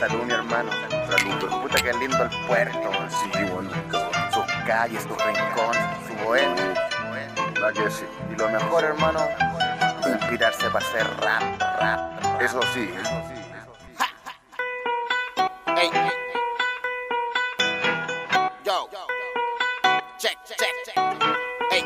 Salud, mi hermano. Salud. Puta que lindo el puerto. Sí, bonito. Sus calles, sus rincones, su bohemia. La que sí. Y lo mejor, hermano, inspirarse para hacer rap. Eso sí. Hey. Yo. Check. Hey.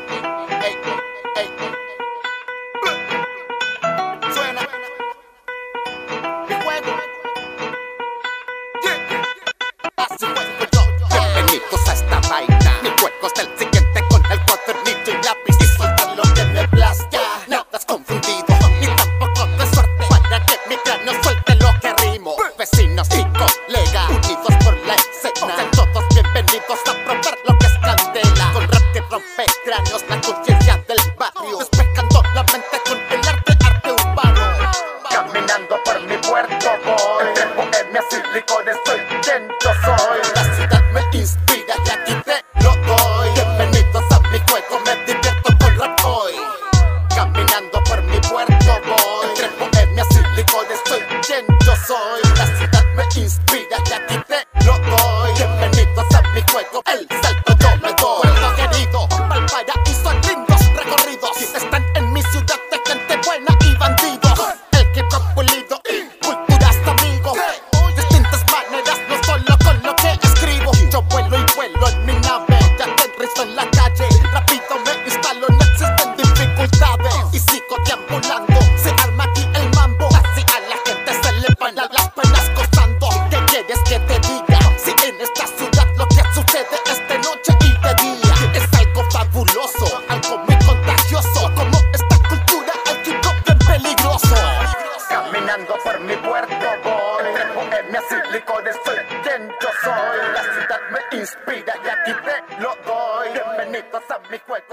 Inspira y aquí te lo doy. Bienvenidos a mi cuerpo.